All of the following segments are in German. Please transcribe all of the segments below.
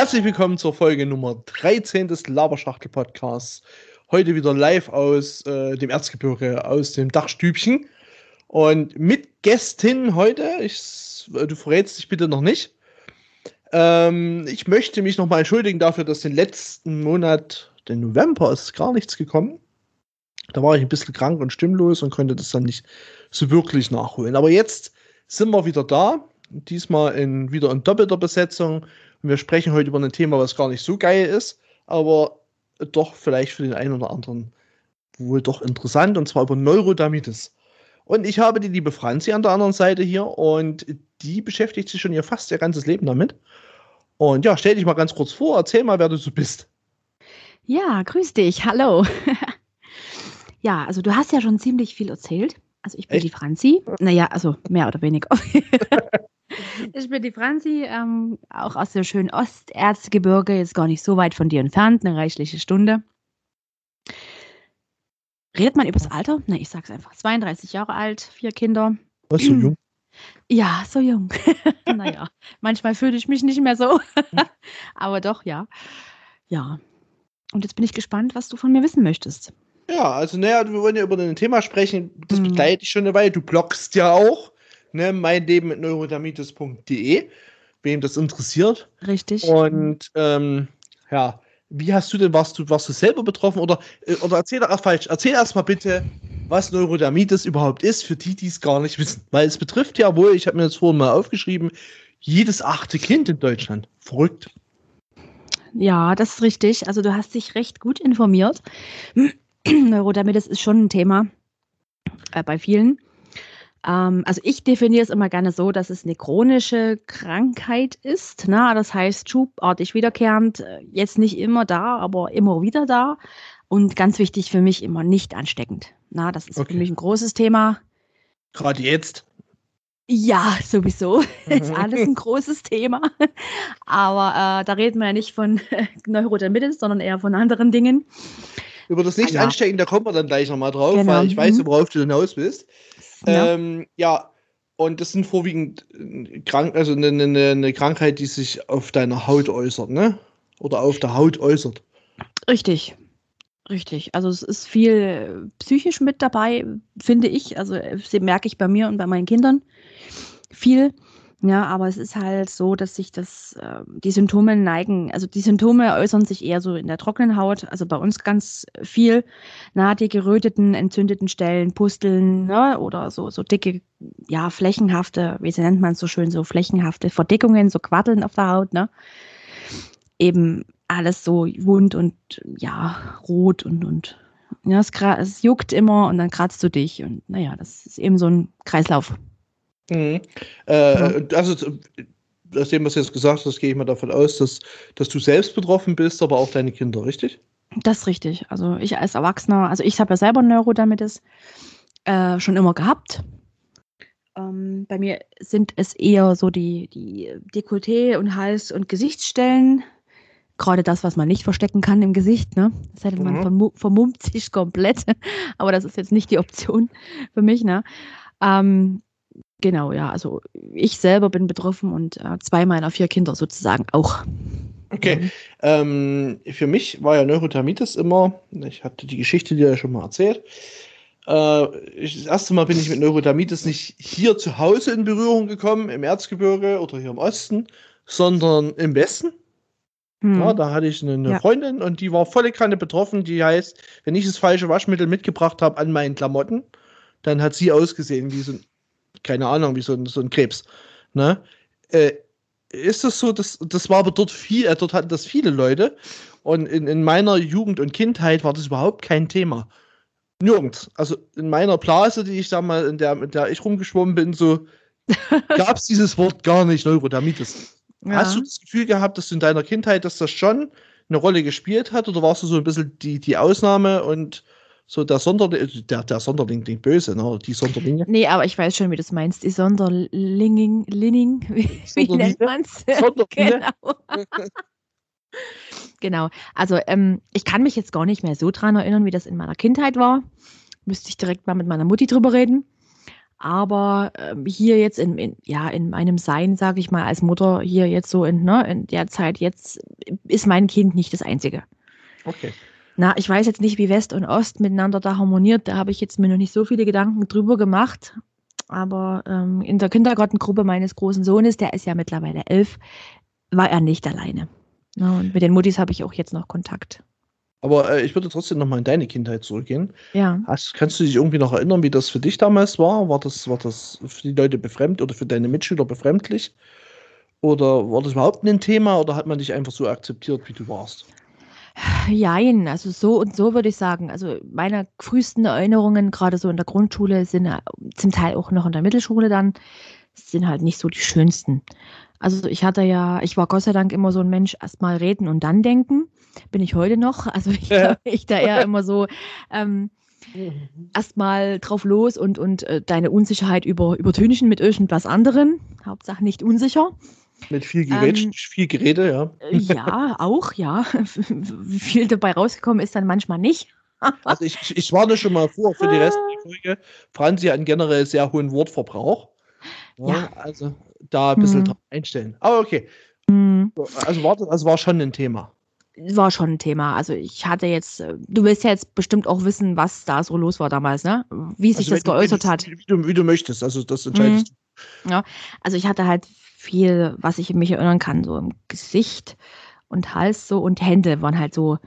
Herzlich willkommen zur Folge Nummer 13 des Laberschachtel-Podcasts. Heute wieder live aus dem Erzgebirge, aus dem Dachstübchen. Und mit Gästin heute, du verrätst dich bitte noch nicht. Ich möchte mich nochmal entschuldigen dafür, dass den letzten Monat, den November, ist gar nichts gekommen. Da war ich ein bisschen krank und stimmlos und konnte das dann nicht so wirklich nachholen. Aber jetzt sind wir wieder da, diesmal wieder in doppelter Besetzung. Und wir sprechen heute über ein Thema, was gar nicht so geil ist, aber doch vielleicht für den einen oder anderen wohl doch interessant, und zwar über Neurodermitis. Und ich habe die liebe Franzi an der anderen Seite hier und die beschäftigt sich schon ihr fast ihr ganzes Leben damit. Und ja, stell dich mal ganz kurz vor, erzähl mal, wer du so bist. Ja, grüß dich, hallo. Ja, also du hast ja schon ziemlich viel erzählt. Also ich bin die Franzi, naja, also mehr oder weniger. Ich bin die Franzi, auch aus dem schönen Osterzgebirge, jetzt gar nicht so weit von dir entfernt, eine reichliche Stunde. Redet man übers Alter? Ne, ich sag's einfach. 32 Jahre alt, 4 Kinder. Was, so jung? Ja, so jung. Naja, manchmal fühle ich mich nicht mehr so. Aber doch, ja. Ja. Und jetzt bin ich gespannt, was du von mir wissen möchtest. Ja, also wir wollen ja über ein Thema sprechen, das begleitet dich schon eine Weile. Du bloggst ja auch, ne, mein-leben-mit-neurodermitis.de, wem das interessiert. Richtig. Und ja, wie hast du denn, warst du selber betroffen? Oder erzähl erstmal bitte, was Neurodermitis überhaupt ist, für die, die es gar nicht wissen. Weil es betrifft ja wohl, ich habe mir das vorhin mal aufgeschrieben, jedes 8. Kind in Deutschland. Verrückt. Ja, das ist richtig. Also du hast dich recht gut informiert. Neurodermitis ist schon ein Thema bei vielen. Also ich definiere es immer gerne so, dass es eine chronische Krankheit ist. Ne? Das heißt, schubartig wiederkehrend, jetzt nicht immer da, aber immer wieder da. Und ganz wichtig für mich, immer nicht ansteckend. Na, das ist für mich ein großes Thema. Gerade jetzt? Ja, sowieso. Ist alles ein großes Thema. Aber da reden wir ja nicht von Neurodermitis, sondern eher von anderen Dingen. Über das Nicht-Anstecken, da kommen wir dann gleich nochmal drauf, genau. Weil ich weiß, worauf du hinaus bist. Ja. Ja, und das sind vorwiegend eine Krankheit, die sich auf deiner Haut äußert, ne? Oder auf der Haut äußert. Richtig, richtig. Also es ist viel psychisch mit dabei, finde ich. Also merke ich bei mir und bei meinen Kindern viel. Ja, aber es ist halt so, dass sich die Symptome neigen, also die Symptome äußern sich eher so in der trockenen Haut, also bei uns ganz viel, na, die geröteten, entzündeten Stellen, Pusteln, ne, oder so dicke, ja, flächenhafte, wie nennt man es so schön, so flächenhafte Verdickungen, so Quaddeln auf der Haut, ne, eben alles so wund und, ja, rot und ja, es juckt immer und dann kratzt du dich und naja, das ist eben so ein Kreislauf. Mhm. Also, aus dem, was du jetzt gesagt hast, gehe ich mal davon aus, dass du selbst betroffen bist, aber auch deine Kinder, richtig? Das ist richtig. Also ich als Erwachsener, also ich habe ja selber Neurodermitis schon immer gehabt. Bei mir sind es eher so die Dekolleté und Hals- und Gesichtsstellen. Gerade das, was man nicht verstecken kann im Gesicht, ne? Das heißt, man vermummt sich komplett. Aber das ist jetzt nicht die Option für mich, ne? Genau, ja, also ich selber bin betroffen und 2 meiner 4 Kinder sozusagen auch. Okay, für mich war ja Neurodermitis immer, ich hatte die Geschichte dir ja schon mal erzählt, das erste Mal bin ich mit Neurodermitis nicht hier zu Hause in Berührung gekommen, im Erzgebirge oder hier im Osten, sondern im Westen. Ja, da hatte ich eine Freundin und die war volle Kanne betroffen, die heißt, wenn ich das falsche Waschmittel mitgebracht habe an meinen Klamotten, dann hat sie ausgesehen wie so ein, keine Ahnung, wie so ein Krebs. Ne? Ist das so, das war aber dort hatten das viele Leute und in meiner Jugend und Kindheit war das überhaupt kein Thema. Nirgends. Also in meiner Blase, die ich da mal, in der ich rumgeschwommen bin, so gab es dieses Wort gar nicht, Neurodermitis. Ja. Hast du das Gefühl gehabt, dass du in deiner Kindheit, dass das schon eine Rolle gespielt hat oder warst du so ein bisschen die Ausnahme und so der Sonderling, der Sonderling klingt böse, ne? Die Sonderlinge. Nee, aber ich weiß schon, wie du das meinst. Die Sonderlinge, wie nennt man es? Genau. Genau. Also ich kann mich jetzt gar nicht mehr so dran erinnern, wie das in meiner Kindheit war. Müsste ich direkt mal mit meiner Mutti drüber reden. Aber hier jetzt in meinem Sein, sage ich mal, als Mutter hier jetzt so in der Zeit, jetzt ist mein Kind nicht das Einzige. Okay. Na, ich weiß jetzt nicht, wie West und Ost miteinander da harmoniert. Da habe ich jetzt mir noch nicht so viele Gedanken drüber gemacht. Aber in der Kindergartengruppe meines großen Sohnes, der ist ja mittlerweile 11, war er nicht alleine. Na, und mit den Muttis habe ich auch jetzt noch Kontakt. Aber ich würde trotzdem nochmal in deine Kindheit zurückgehen. Ja. Kannst du dich irgendwie noch erinnern, wie das für dich damals war? War das für die Leute befremdlich oder für deine Mitschüler befremdlich? Oder war das überhaupt ein Thema oder hat man dich einfach so akzeptiert, wie du warst? Jein, also so und so würde ich sagen. Also meine frühesten Erinnerungen, gerade so in der Grundschule, sind zum Teil auch noch in der Mittelschule dann, sind halt nicht so die schönsten. Also ich war Gott sei Dank immer so ein Mensch, erstmal reden und dann denken. Bin ich heute noch. Also ich glaube, ich da eher immer so erstmal drauf los und deine Unsicherheit übertünchen mit irgendwas anderem. Hauptsache nicht unsicher. Mit viel Gerede, ja. Ja, auch, ja. Wie viel dabei rausgekommen ist, dann manchmal nicht. Also ich warne schon mal vor, für die restliche Folge. Franzi hat einen generell sehr hohen Wortverbrauch. Ja. Also da ein bisschen drauf einstellen. Aber okay. Also war schon ein Thema. War schon ein Thema. Also ich hatte jetzt, du willst ja jetzt bestimmt auch wissen, was da so los war damals, ne? Wie sich das geäußert hat. Wie du möchtest, also das entscheidest du. Ja, also ich hatte halt viel, was ich mich erinnern kann, so im Gesicht und Hals so und Hände waren halt so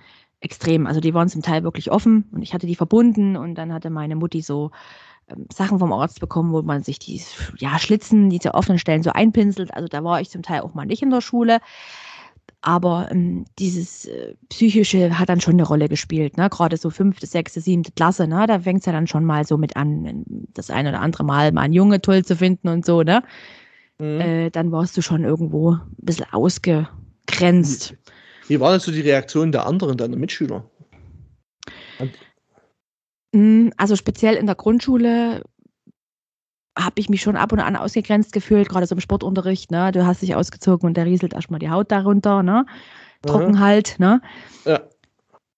extrem. Also die waren zum Teil wirklich offen und ich hatte die verbunden und dann hatte meine Mutti so Sachen vom Arzt bekommen, wo man sich die Schlitzen, diese offenen Stellen so einpinselt. Also da war ich zum Teil auch mal nicht in der Schule. Aber dieses Psychische hat dann schon eine Rolle gespielt, ne? Gerade so 5., 6., 7. Klasse, ne? Da fängt es ja dann schon mal so mit an, das ein oder andere Mal einen Junge toll zu finden und so, ne? Dann warst du schon irgendwo ein bisschen ausgegrenzt. Wie war das so die Reaktion der anderen, deiner Mitschüler? Also speziell in der Grundschule habe ich mich schon ab und an ausgegrenzt gefühlt, gerade so im Sportunterricht, ne? Du hast dich ausgezogen und der rieselt erstmal die Haut darunter, ne? Trocken halt, ne? Ja.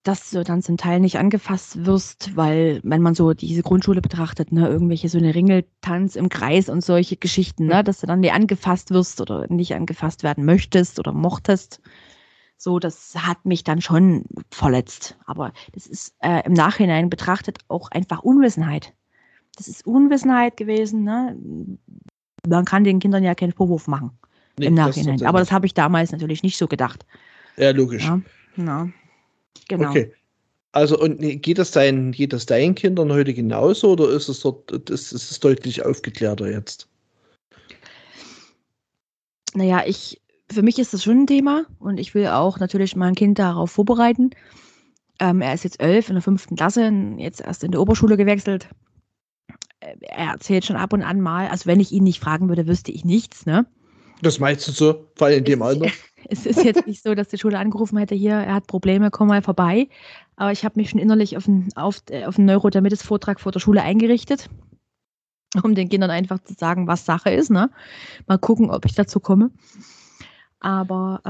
Dass du dann zum Teil nicht angefasst wirst, weil, wenn man so diese Grundschule betrachtet, ne, irgendwelche so eine Ringeltanz im Kreis und solche Geschichten, ne, dass du dann nicht angefasst wirst oder nicht angefasst werden möchtest oder mochtest. So, das hat mich dann schon verletzt. Aber das ist im Nachhinein betrachtet auch einfach Unwissenheit. Das ist Unwissenheit gewesen, ne? Man kann den Kindern ja keinen Vorwurf machen im Nachhinein. Das das habe ich damals natürlich nicht so gedacht. Ja, logisch. Ja. Genau. Okay. Also und geht das deinen Kindern heute genauso oder ist es deutlich aufgeklärter jetzt? Naja, für mich ist das schon ein Thema und ich will auch natürlich mein Kind darauf vorbereiten. Er ist jetzt 11 in der 5. Klasse, jetzt erst in die Oberschule gewechselt. Er erzählt schon ab und an mal, also wenn ich ihn nicht fragen würde, wüsste ich nichts, ne? Das meinst du so, vor allem in dem Alter? Es ist jetzt nicht so, dass die Schule angerufen hätte, hier, er hat Probleme, komm mal vorbei. Aber ich habe mich schon innerlich auf einen Neurodermitis-Vortrag vor der Schule eingerichtet, um den Kindern einfach zu sagen, was Sache ist, ne? Mal gucken, ob ich dazu komme. Aber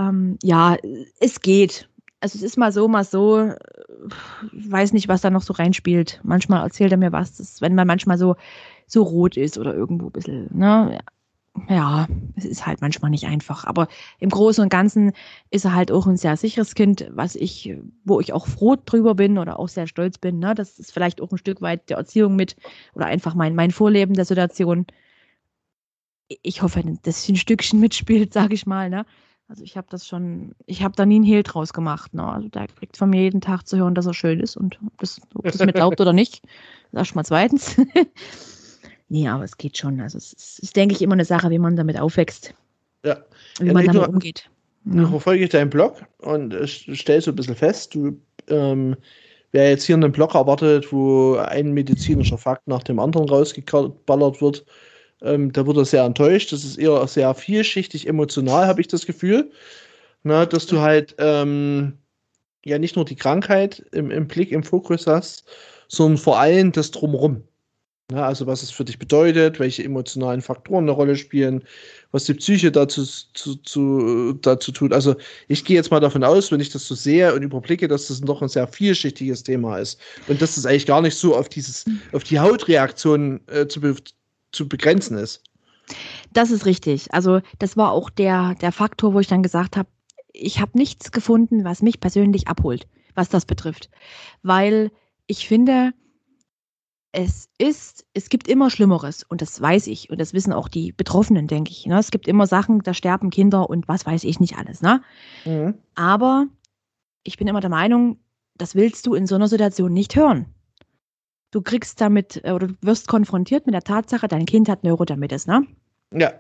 ja, es geht. Also es ist mal so, ich weiß nicht, was da noch so reinspielt. Manchmal erzählt er mir was, wenn man manchmal so rot ist oder irgendwo ein bisschen, ne? Ja, es ist halt manchmal nicht einfach. Aber im Großen und Ganzen ist er halt auch ein sehr sicheres Kind, wo ich auch froh drüber bin oder auch sehr stolz bin, ne? Das ist vielleicht auch ein Stück weit der Erziehung mit oder einfach mein Vorleben der Situation. Ich hoffe, dass ein Stückchen mitspielt, sage ich mal, ne? Also ich habe da nie einen Hehl draus gemacht. Ne? Also da kriegt von mir jeden Tag zu hören, dass er schön ist und ob das mir glaubt oder nicht. Sag ich mal zweitens. Nee, aber es geht schon. Also es ist, denke ich, immer eine Sache, wie man damit aufwächst. Ja. Wie man damit umgeht. Ich verfolge deinen Blog und stellst so ein bisschen fest, wer jetzt hier einen Blog erwartet, wo ein medizinischer Fakt nach dem anderen rausgeballert wird, da wird er sehr enttäuscht. Das ist eher sehr vielschichtig emotional, habe ich das Gefühl. Na, dass du halt ja nicht nur die Krankheit im Blick, im Fokus hast, sondern vor allem das Drumherum. Na, also was es für dich bedeutet, welche emotionalen Faktoren eine Rolle spielen, was die Psyche dazu tut. Also ich gehe jetzt mal davon aus, wenn ich das so sehe und überblicke, dass das doch ein sehr vielschichtiges Thema ist. Und dass das eigentlich gar nicht so auf die Hautreaktion zu zu begrenzen ist. Das ist richtig. Also das war auch der Faktor, wo ich dann gesagt habe, ich habe nichts gefunden, was mich persönlich abholt, was das betrifft. Weil ich finde, es gibt immer Schlimmeres und das weiß ich und das wissen auch die Betroffenen, denke ich. Ne? Es gibt immer Sachen, da sterben Kinder und was weiß ich nicht alles. Ne? Mhm. Aber ich bin immer der Meinung, das willst du in so einer Situation nicht hören. Du kriegst damit oder du wirst konfrontiert mit der Tatsache, dein Kind hat Neurodermitis, ne? Ja.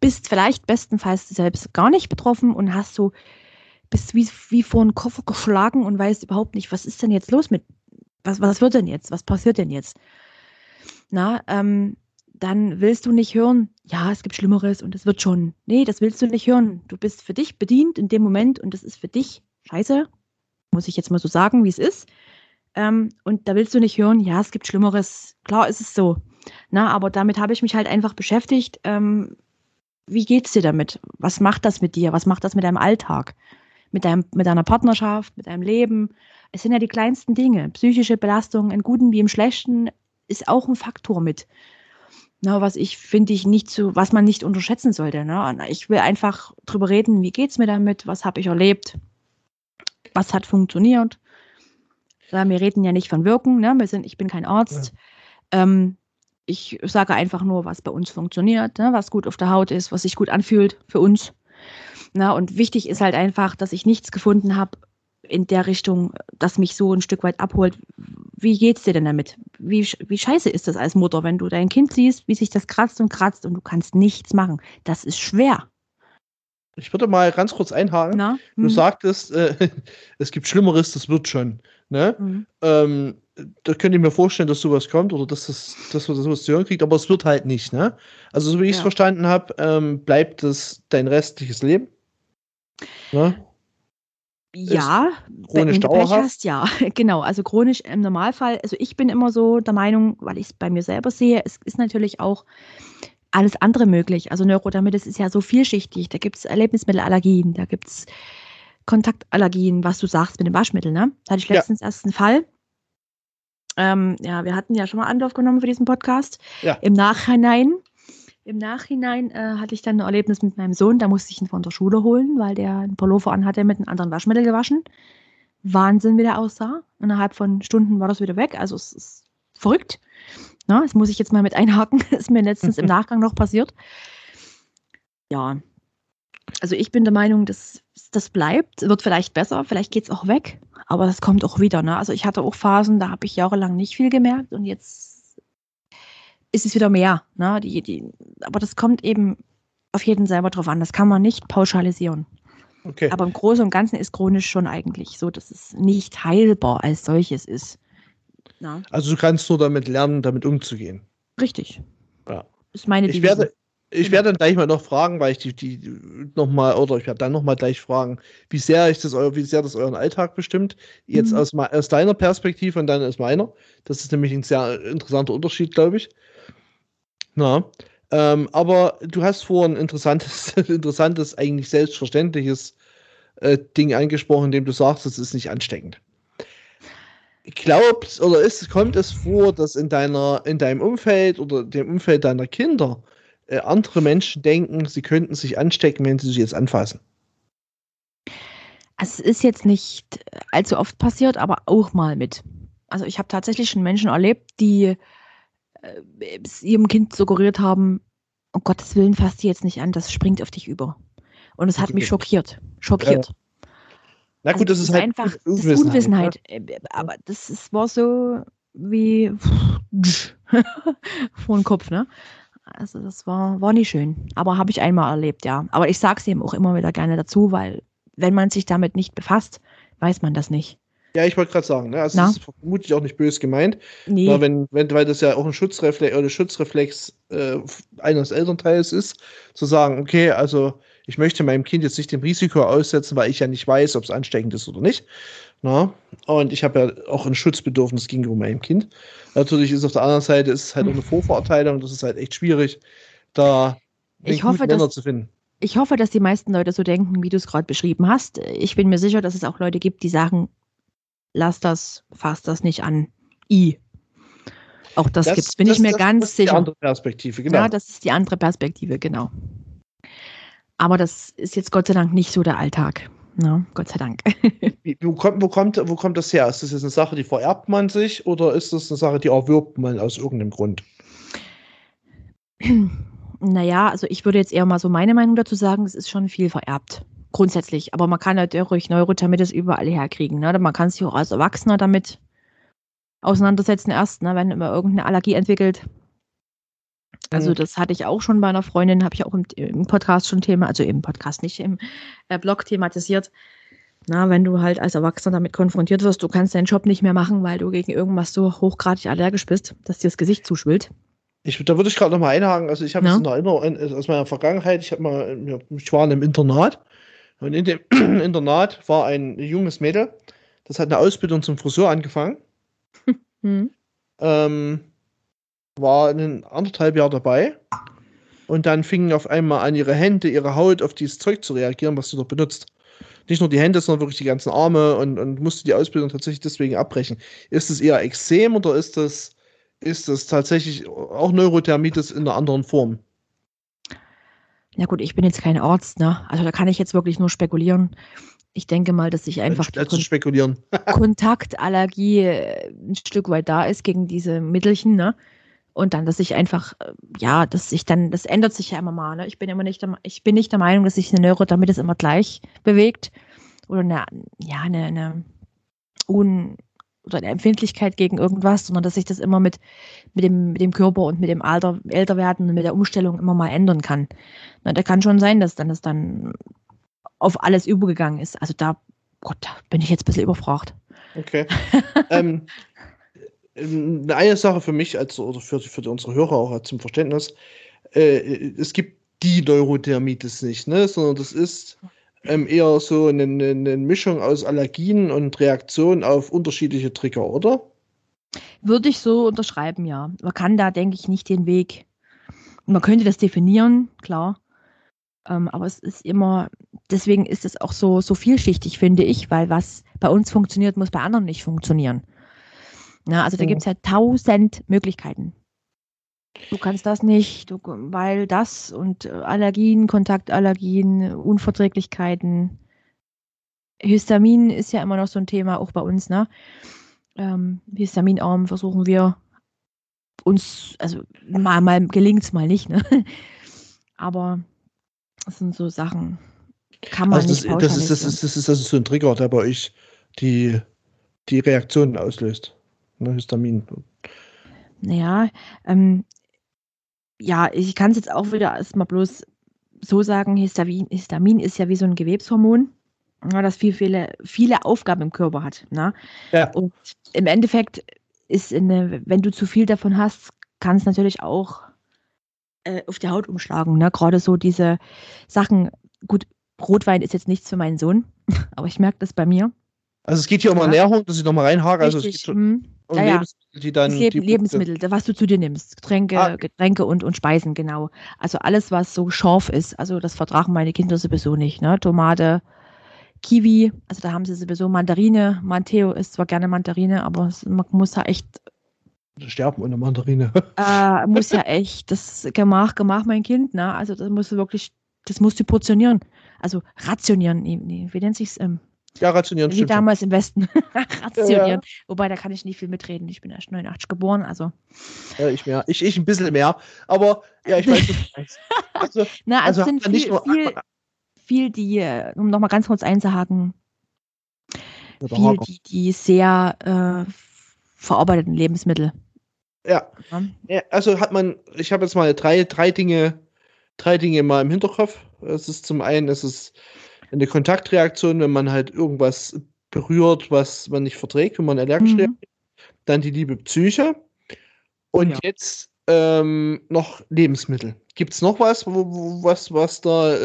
Bist vielleicht bestenfalls selbst gar nicht betroffen und bist wie vor den Koffer geschlagen und weißt überhaupt nicht, was ist denn jetzt los mit, was wird denn jetzt, was passiert denn jetzt? Na, dann willst du nicht hören, ja, es gibt Schlimmeres und es wird schon. Nee, das willst du nicht hören. Du bist für dich bedient in dem Moment und das ist für dich scheiße, muss ich jetzt mal so sagen, wie es ist. Und da willst du nicht hören, ja, es gibt Schlimmeres. Klar ist es so. Na, aber damit habe ich mich halt einfach beschäftigt. Wie geht's dir damit? Was macht das mit dir? Was macht das mit deinem Alltag? Mit deiner Partnerschaft, mit deinem Leben? Es sind ja die kleinsten Dinge. Psychische Belastungen, im Guten wie im Schlechten, ist auch ein Faktor mit. Na, was man nicht unterschätzen sollte. Ne? Ich will einfach drüber reden, wie geht's mir damit? Was habe ich erlebt? Was hat funktioniert? Wir reden ja nicht von Wirken, ne? Ich bin kein Arzt. Ja. Ich sage einfach nur, was bei uns funktioniert, ne? Was gut auf der Haut ist, was sich gut anfühlt für uns. Na, und wichtig ist halt einfach, dass ich nichts gefunden habe in der Richtung, das mich so ein Stück weit abholt. Wie geht's dir denn damit? Wie scheiße ist das als Mutter, wenn du dein Kind siehst, wie sich das kratzt und du kannst nichts machen? Das ist schwer. Ich würde mal ganz kurz einhaken. Du sagtest, es gibt Schlimmeres, das wird schon. Ne? Mhm. Da könnte ich mir vorstellen, dass sowas kommt oder dass man sowas zu hören kriegt, aber es wird halt nicht. Ne? Also so wie ich es verstanden habe, bleibt es dein restliches Leben. Ne? Ja, wenn du Pech hast, ja. Genau, also chronisch im Normalfall. Also ich bin immer so der Meinung, weil ich es bei mir selber sehe, es ist natürlich auch alles andere möglich. Also Neurodermitis ist ja so vielschichtig. Da gibt es Lebensmittelallergien, da gibt es Kontaktallergien, was du sagst mit dem Waschmittel, ne? Da hatte ich letztens erst einen Fall. Wir hatten ja schon mal Anlauf genommen für diesen Podcast. Ja. Im Nachhinein hatte ich dann ein Erlebnis mit meinem Sohn. Da musste ich ihn von der Schule holen, weil der einen Pullover anhatte mit einem anderen Waschmittel gewaschen. Wahnsinn, wie der aussah. Innerhalb von Stunden war das wieder weg. Also es ist verrückt. Na, das muss ich jetzt mal mit einhaken. Das ist mir letztens im Nachgang noch passiert. Ja, also ich bin der Meinung, dass das bleibt, wird vielleicht besser, vielleicht geht es auch weg, aber das kommt auch wieder. Ne? Also ich hatte auch Phasen, da habe ich jahrelang nicht viel gemerkt und jetzt ist es wieder mehr. Ne? Aber das kommt eben auf jeden selber drauf an, das kann man nicht pauschalisieren. Okay. Aber im Großen und Ganzen ist chronisch schon eigentlich so, dass es nicht heilbar als solches ist. Ne? Also du kannst nur damit lernen, damit umzugehen. Richtig. Ja. Ist meine Devise. Ich werde dann gleich mal noch fragen, weil ich werde dann gleich fragen, wie sehr das euren Alltag bestimmt. Jetzt aus deiner Perspektive und dann aus meiner. Das ist nämlich ein sehr interessanter Unterschied, glaube ich. Aber du hast vorhin ein interessantes, eigentlich selbstverständliches Ding angesprochen, indem du sagst, es ist nicht ansteckend. Kommt es vor, dass in deinem Umfeld oder dem Umfeld deiner Kinder andere Menschen denken, sie könnten sich anstecken, wenn sie sich jetzt anfassen? Also es ist jetzt nicht allzu oft passiert, aber auch mal mit. Also ich habe tatsächlich schon Menschen erlebt, die ihrem Kind suggeriert haben, um Gottes Willen, fass dich jetzt nicht an, das springt auf dich über. Und es hat mich schockiert. Schockiert. Ja. Na gut, also das ist halt einfach Unwissenheit. Aber das war so wie vor den Kopf, ne? Also das war nicht schön, aber habe ich einmal erlebt, ja. Aber ich sage es eben auch immer wieder gerne dazu, weil wenn man sich damit nicht befasst, weiß man das nicht. Ja, ich wollte gerade sagen, ne? Also das ist vermutlich auch nicht böse gemeint, nee. weil das ja auch ein Schutzreflex eines Elternteils ist, zu sagen, okay, also ich möchte meinem Kind jetzt nicht dem Risiko aussetzen, weil ich ja nicht weiß, ob es ansteckend ist oder nicht. Na? Und ich habe ja auch ein Schutzbedürfnis gegenüber meinem Kind. Natürlich ist auf der anderen Seite ist es halt auch eine Vorverurteilung. Das ist halt echt schwierig, da den guten Nenner zu finden. Ich hoffe, dass die meisten Leute so denken, wie du es gerade beschrieben hast. Ich bin mir sicher, dass es auch Leute gibt, die sagen, lass das, fass das nicht an. Auch das gibt es, bin ich mir ganz sicher. Das ist die andere Perspektive, genau. Ja, das ist die andere Perspektive, genau. Aber das ist jetzt Gott sei Dank nicht so der Alltag. No, Gott sei Dank. Wo kommt das her? Ist das jetzt eine Sache, die vererbt man sich, oder ist das eine Sache, die erwirbt man aus irgendeinem Grund? Naja, also ich würde jetzt eher mal so meine Meinung dazu sagen, es ist schon viel vererbt, grundsätzlich. Aber man kann halt ruhig Neurodermitis überall herkriegen. Ne? Man kann sich auch als Erwachsener damit auseinandersetzen erst, ne? Wenn man irgendeine Allergie entwickelt. Also das hatte ich auch schon bei einer Freundin, habe ich auch im Podcast schon Thema, also im Podcast, nicht im Blog thematisiert. Na, wenn du halt als Erwachsener damit konfrontiert wirst, du kannst deinen Job nicht mehr machen, weil du gegen irgendwas so hochgradig allergisch bist, dass dir das Gesicht zuschwillt. Da würde ich gerade nochmal einhaken, also ich habe es in Erinnerung aus meiner Vergangenheit, ich war in einem Internat, und in dem Internat war ein junges Mädel, das hat eine Ausbildung zum Friseur angefangen. War in 1,5 Jahren dabei, und dann fingen auf einmal an, ihre Hände, ihre Haut auf dieses Zeug zu reagieren, was sie dort benutzt. Nicht nur die Hände, sondern wirklich die ganzen Arme, und musste die Ausbildung tatsächlich deswegen abbrechen. Ist es eher Ekzem, oder ist das tatsächlich auch Neurodermitis in einer anderen Form? Na gut, ich bin jetzt kein Arzt, ne? Also da kann ich jetzt wirklich nur spekulieren. Ich denke mal, dass ich einfach Kontaktallergie ein Stück weit da ist gegen diese Mittelchen, ne? Und dann, dass ich einfach, ja, dass ich dann, das ändert sich ja immer mal, ne? Ich bin nicht der Meinung, dass sich eine Neurodermitis immer gleich bewegt oder eine Empfindlichkeit gegen irgendwas, sondern dass sich das immer mit dem Körper und mit dem Alter, Älterwerden und mit der Umstellung immer mal ändern kann. Na, da kann schon sein, dass das dann auf alles übergegangen ist. Also da bin ich jetzt ein bisschen überfragt. Okay. Eine Sache für mich, oder für unsere Hörer auch zum Verständnis, es gibt die Neurodermitis nicht, ne? Sondern das ist eher so eine Mischung aus Allergien und Reaktionen auf unterschiedliche Trigger, oder? Würde ich so unterschreiben, ja. Man kann da, denke ich, nicht den Weg, man könnte das definieren, klar, aber es ist immer, deswegen ist es auch so vielschichtig, finde ich, weil was bei uns funktioniert, muss bei anderen nicht funktionieren. Na, also da gibt es ja 1000 Möglichkeiten. Du kannst das nicht, weil das und Allergien, Kontaktallergien, Unverträglichkeiten. Histamin ist ja immer noch so ein Thema, auch bei uns. Ne? Histaminarm versuchen wir uns, also mal gelingt es mal nicht. Ne? Aber das sind so Sachen, kann man also nicht pauschalisieren. Das ist so ein Trigger, der bei euch die Reaktionen auslöst. Histamin. Naja, ich kann es jetzt auch wieder erstmal bloß so sagen, Histamin ist ja wie so ein Gewebshormon, na, das viele Aufgaben im Körper hat. Na? Ja. Und im Endeffekt ist, wenn du zu viel davon hast, kann es natürlich auch auf die Haut umschlagen. Ne? Gerade so diese Sachen, gut, Rotwein ist jetzt nichts für meinen Sohn, aber ich merke das bei mir. Also es geht hier um Ernährung, dass ich nochmal reinhake. Richtig. Also es geht um Lebensmittel, die dann Lebensmittel, was du zu dir nimmst. Getränke und Speisen, genau. Also alles, was so scharf ist, also das vertragen meine Kinder sowieso nicht. Ne? Tomate, Kiwi, also da haben sie sowieso Mandarine. Matteo isst zwar gerne Mandarine, aber man muss ja echt... Sterben ohne Mandarine. Muss ja echt, das gemach mein Kind, ne? Also das musst du wirklich, das musst du portionieren. Also rationieren, wie nennt sich's? Ja, rationieren. Wie damals im Westen. Rationieren. Ja. Wobei, da kann ich nicht viel mitreden. Ich bin erst 1989 geboren, also. Ja, ich ein bisschen mehr. Aber, ja, ich weiß nicht. Also sind viel die, um nochmal ganz kurz einzuhaken, viel die sehr verarbeiteten Lebensmittel. Ja. Also ich habe jetzt mal drei Dinge mal im Hinterkopf. Es ist eine Kontaktreaktion, wenn man halt irgendwas berührt, was man nicht verträgt, wenn man allergisch reagiert. Dann die liebe Psyche. Und jetzt noch Lebensmittel. Gibt es noch was, was da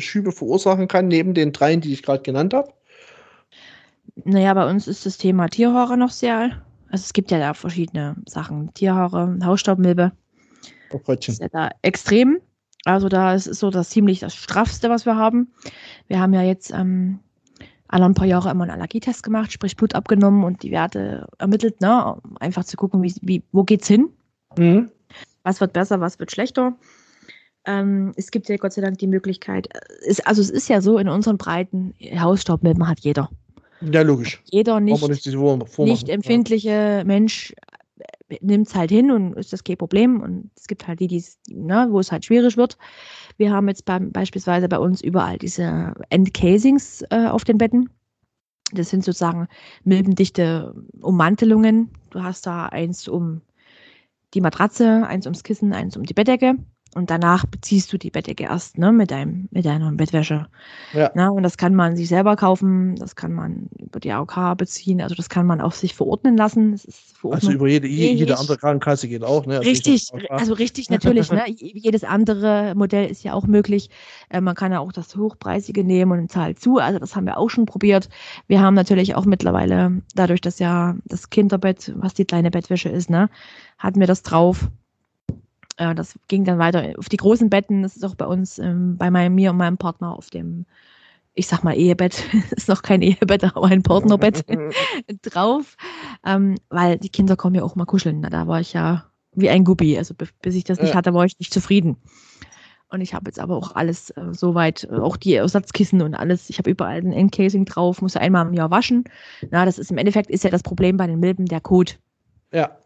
Schübe verursachen kann, neben den dreien, die ich gerade genannt habe? Naja, bei uns ist das Thema Tierhaare noch sehr. Also es gibt ja da verschiedene Sachen. Tierhaare, Hausstaubmilbe. Oh, Freundchen. Das ist ja da extrem. Also da ist so das straffste, was wir haben. Wir haben ja jetzt alle ein paar Jahre immer einen Allergietest gemacht, sprich Blut abgenommen und die Werte ermittelt, ne, um einfach zu gucken, wo geht's hin? Mhm. Was wird besser, was wird schlechter? Es gibt ja Gott sei Dank die Möglichkeit, es ist ja so, in unseren Breiten Hausstaubmilben hat jeder. Ja, logisch. Jeder nicht empfindliche Mensch nimmt es halt hin und ist das kein Problem. Und es gibt halt die, wo es halt schwierig wird. Wir haben jetzt beispielsweise bei uns überall diese Endcasings auf den Betten. Das sind sozusagen milbendichte Ummantelungen. Du hast da eins um die Matratze, eins ums Kissen, eins um die Bettdecke. Und danach beziehst du die Bettdecke erst, ne, mit deiner Bettwäsche. Ja. Na, und das kann man sich selber kaufen, das kann man über die AOK beziehen, also das kann man auf sich verordnen lassen. Das ist also über jede andere Krankenkasse geht auch. Ne? Richtig, also richtig natürlich. Ne? Jedes andere Modell ist ja auch möglich. Man kann ja auch das Hochpreisige nehmen und zahlt zu. Also das haben wir auch schon probiert. Wir haben natürlich auch mittlerweile, dadurch, dass ja das Kinderbett, was die kleine Bettwäsche ist, ne, hatten wir das drauf. Das ging dann weiter auf die großen Betten. Das ist auch bei uns, mir und meinem Partner auf dem, ich sag mal Ehebett, ist noch kein Ehebett, aber ein Partnerbett drauf, weil die Kinder kommen ja auch mal kuscheln. Na, da war ich ja wie ein Guppi. Also bis ich das nicht hatte, war ich nicht zufrieden. Und ich habe jetzt aber auch alles soweit, auch die Ersatzkissen und alles. Ich habe überall ein Encasing drauf, muss einmal im Jahr waschen. Na, das ist im Endeffekt ist ja das Problem bei den Milben der Kot. Ja.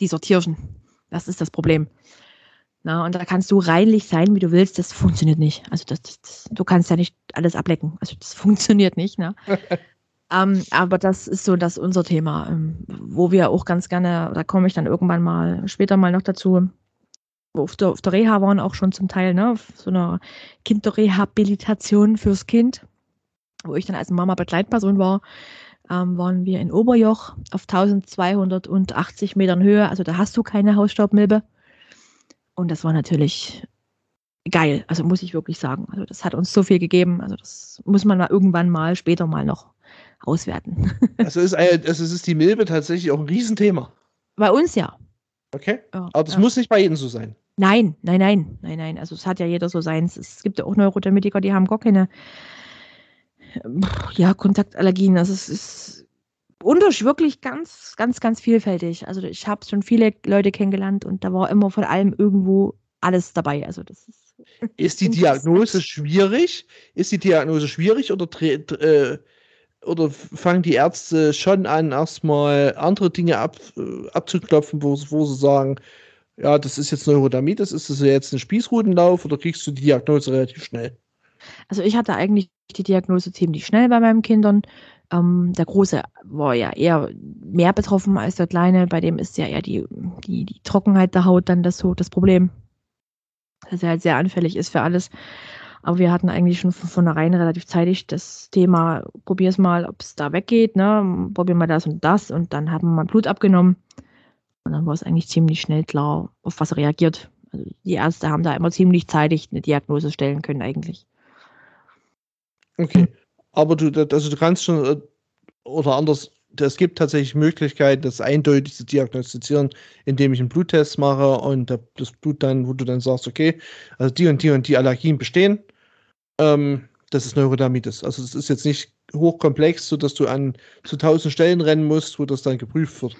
Die sortierchen. Das ist das Problem. Na, und da kannst du reinlich sein, wie du willst, das funktioniert nicht. Also du kannst ja nicht alles ablecken. Also das funktioniert nicht. Ne? Aber das ist so das unser Thema, wo wir auch ganz gerne, da komme ich dann irgendwann mal später mal noch dazu, auf der Reha waren auch schon zum Teil, ne, auf so einer Kinderrehabilitation fürs Kind, wo ich dann als Mama Begleitperson war, waren wir in Oberjoch auf 1280 Metern Höhe. Also da hast du keine Hausstaubmilbe. Und das war natürlich geil, also muss ich wirklich sagen. Also das hat uns so viel gegeben, also das muss man mal irgendwann mal später mal noch auswerten. Also ist die Milbe tatsächlich auch ein Riesenthema? Bei uns ja. Okay, ja, aber das muss nicht bei jedem so sein? Nein, also es hat ja jeder so seins. Es gibt ja auch Neurodermitiker, die haben gar keine Kontaktallergien, also es ist wirklich ganz, ganz, ganz vielfältig. Also ich habe schon viele Leute kennengelernt und da war immer von allem irgendwo alles dabei. Also das ist die Diagnose schwierig? Ist die Diagnose schwierig oder fangen die Ärzte schon an, erstmal andere Dinge abzuklopfen, wo sie sagen, ja, das ist jetzt Neurodermitis, ist das jetzt ein Spießrutenlauf oder kriegst du die Diagnose relativ schnell? Also ich hatte eigentlich die Diagnose ziemlich schnell bei meinen Kindern. Der Große war ja eher mehr betroffen als der Kleine. Bei dem ist ja eher die Trockenheit der Haut dann das Problem, dass er halt sehr anfällig ist für alles. Aber wir hatten eigentlich schon von vornherein relativ zeitig das Thema, probier's mal, ob es da weggeht, ne? Probier mal das und das. Und dann haben wir mal Blut abgenommen. Und dann war es eigentlich ziemlich schnell klar, auf was er reagiert. Also die Ärzte haben da immer ziemlich zeitig eine Diagnose stellen können eigentlich. Okay. Aber du kannst schon, oder anders, es gibt tatsächlich Möglichkeiten, das eindeutig zu diagnostizieren, indem ich einen Bluttest mache und das Blut dann, wo du dann sagst, okay, also die und die und die Allergien bestehen, das ist Neurodermitis. Also es ist jetzt nicht hochkomplex, sodass du an zu 1000 Stellen rennen musst, wo das dann geprüft wird.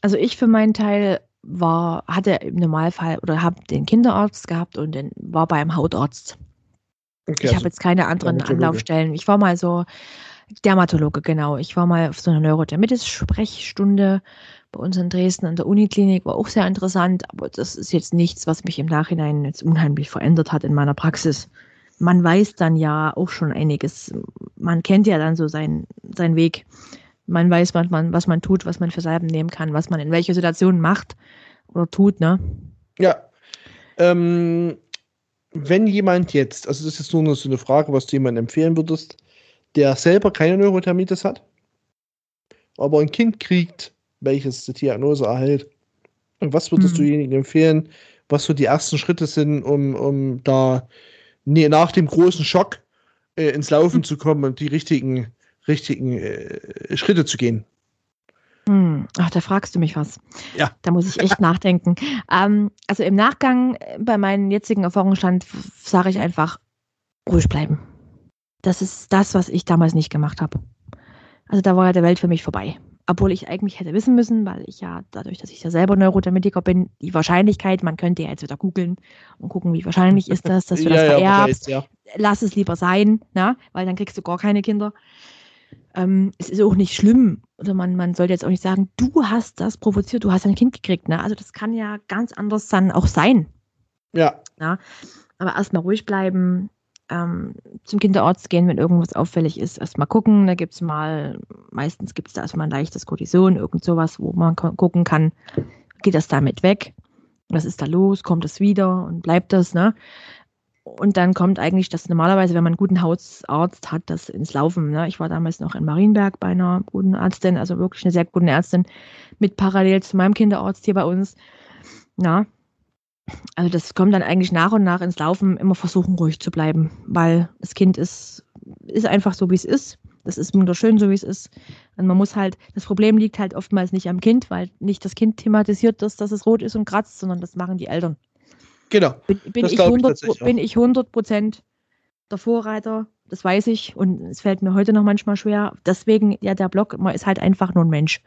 Also ich für meinen Teil hatte im Normalfall oder habe den Kinderarzt gehabt und war beim Hautarzt. Okay, ich habe jetzt keine anderen Anlaufstellen. Ich war mal so Dermatologe, genau. Ich war mal auf so einer Neurodermitis-Sprechstunde bei uns in Dresden an der Uniklinik. War auch sehr interessant, aber das ist jetzt nichts, was mich im Nachhinein jetzt unheimlich verändert hat in meiner Praxis. Man weiß dann ja auch schon einiges. Man kennt ja dann so seinen Weg. Man weiß, was man tut, was man für Salben nehmen kann, was man in welcher Situation macht oder tut, ne? Ja. Wenn jemand jetzt, also das ist jetzt nur so eine Frage, was du jemandem empfehlen würdest, der selber keine Neurodermitis hat, aber ein Kind kriegt, welches die Diagnose erhält, und was würdest du demjenigen empfehlen, was so die ersten Schritte sind, um da nach dem großen Schock ins Laufen zu kommen und die richtigen Schritte zu gehen? Ach, da fragst du mich was. Ja. Da muss ich echt nachdenken. Also im Nachgang, bei meinem jetzigen Erfahrungsstand, sage ich einfach, ruhig bleiben. Das ist das, was ich damals nicht gemacht habe. Also da war ja der Welt für mich vorbei. Obwohl ich eigentlich hätte wissen müssen, weil ich ja, dadurch, dass ich ja selber Neurodermitiker bin, die Wahrscheinlichkeit, man könnte ja jetzt wieder googeln und gucken, wie wahrscheinlich ist das, dass wir das vererbt. Ja. Lass es lieber sein, na? Weil dann kriegst du gar keine Kinder. Es ist auch nicht schlimm. Also man sollte jetzt auch nicht sagen, du hast das provoziert, du hast ein Kind gekriegt. Ne? Also das kann ja ganz anders dann auch sein. Ja. Na? Aber erstmal ruhig bleiben. Zum Kinderarzt gehen, wenn irgendwas auffällig ist, erstmal gucken, da meistens gibt es da erstmal ein leichtes Kortison, irgend sowas, wo man gucken kann, geht das damit weg, was ist da los, kommt das wieder und bleibt das, ne? Und dann kommt eigentlich das normalerweise, wenn man einen guten Hausarzt hat, das ins Laufen, ne? Ich war damals noch in Marienberg bei einer guten Ärztin, also wirklich eine sehr gute Ärztin, mit parallel zu meinem Kinderarzt hier bei uns, na, also das kommt dann eigentlich nach und nach ins Laufen, immer versuchen ruhig zu bleiben, weil das Kind ist einfach so, wie es ist. Das ist wunderschön, so wie es ist. Und man muss halt, das Problem liegt halt oftmals nicht am Kind, weil nicht das Kind thematisiert, dass es rot ist und kratzt, sondern das machen die Eltern. Genau. Bin ich 100% der Vorreiter, das weiß ich und es fällt mir heute noch manchmal schwer. Deswegen, ja, der Blog, man ist halt einfach nur ein Mensch.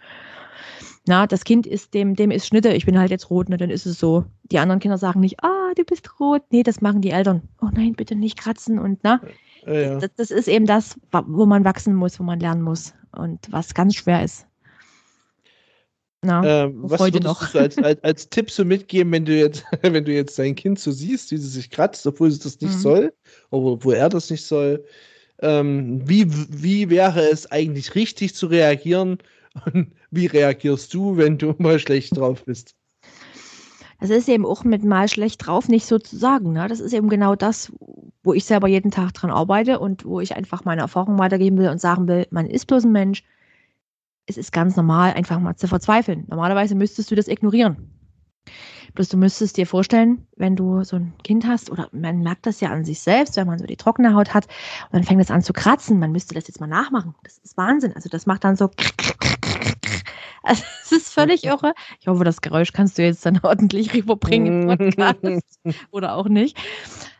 Na, das Kind ist, dem ist Schnitte, ich bin halt jetzt rot, ne, dann ist es so. Die anderen Kinder sagen nicht, du bist rot. Nee, das machen die Eltern. Oh nein, bitte nicht kratzen und na. Ja. Das ist eben das, wo man wachsen muss, wo man lernen muss und was ganz schwer ist. Na, was würdest du als Tipp so mitgeben, wenn du jetzt dein Kind so siehst, wie sie sich kratzt, obwohl sie das nicht soll, obwohl er das nicht soll, wie wäre es eigentlich richtig zu reagieren? Und wie reagierst du, wenn du mal schlecht drauf bist? Das ist eben auch mit mal schlecht drauf nicht so zu sagen. Ne? Das ist eben genau das, wo ich selber jeden Tag dran arbeite und wo ich einfach meine Erfahrung weitergeben will und sagen will, man ist bloß ein Mensch. Es ist ganz normal, einfach mal zu verzweifeln. Normalerweise müsstest du das ignorieren. Bloß du müsstest dir vorstellen, wenn du so ein Kind hast, oder man merkt das ja an sich selbst, wenn man so die trockene Haut hat, und dann fängt das an zu kratzen, man müsste das jetzt mal nachmachen. Das ist Wahnsinn. Also das macht dann so. Also es ist völlig irre. Ich hoffe, das Geräusch kannst du jetzt dann ordentlich rüberbringen im Podcast. Oder auch nicht.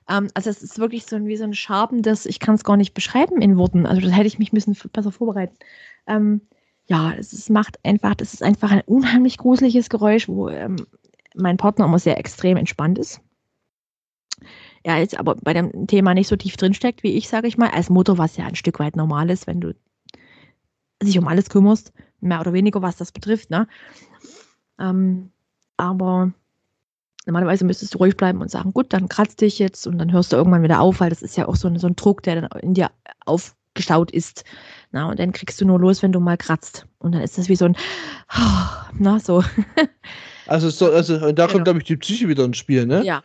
Also es ist wirklich so ein schabendes, ich kann es gar nicht beschreiben in Worten. Also das hätte ich mich ein bisschen besser vorbereiten. Ja, es ist einfach ein unheimlich gruseliges Geräusch, wo mein Partner immer sehr extrem entspannt ist. Er jetzt aber bei dem Thema nicht so tief drinsteckt wie ich, sage ich mal. Als Mutter, was ja ein Stück weit normal ist, wenn du dich um alles kümmerst, mehr oder weniger, was das betrifft. Ne? Aber normalerweise müsstest du ruhig bleiben und sagen, gut, dann kratz dich jetzt und dann hörst du irgendwann wieder auf, weil das ist ja auch so ein Druck, der dann in dir aufgestaut ist. Na, und dann kriegst du nur los, wenn du mal kratzt. Und dann ist das wie so ein na, so. Also da kommt, glaube ich, die Psyche wieder ins Spiel, ne? Ja,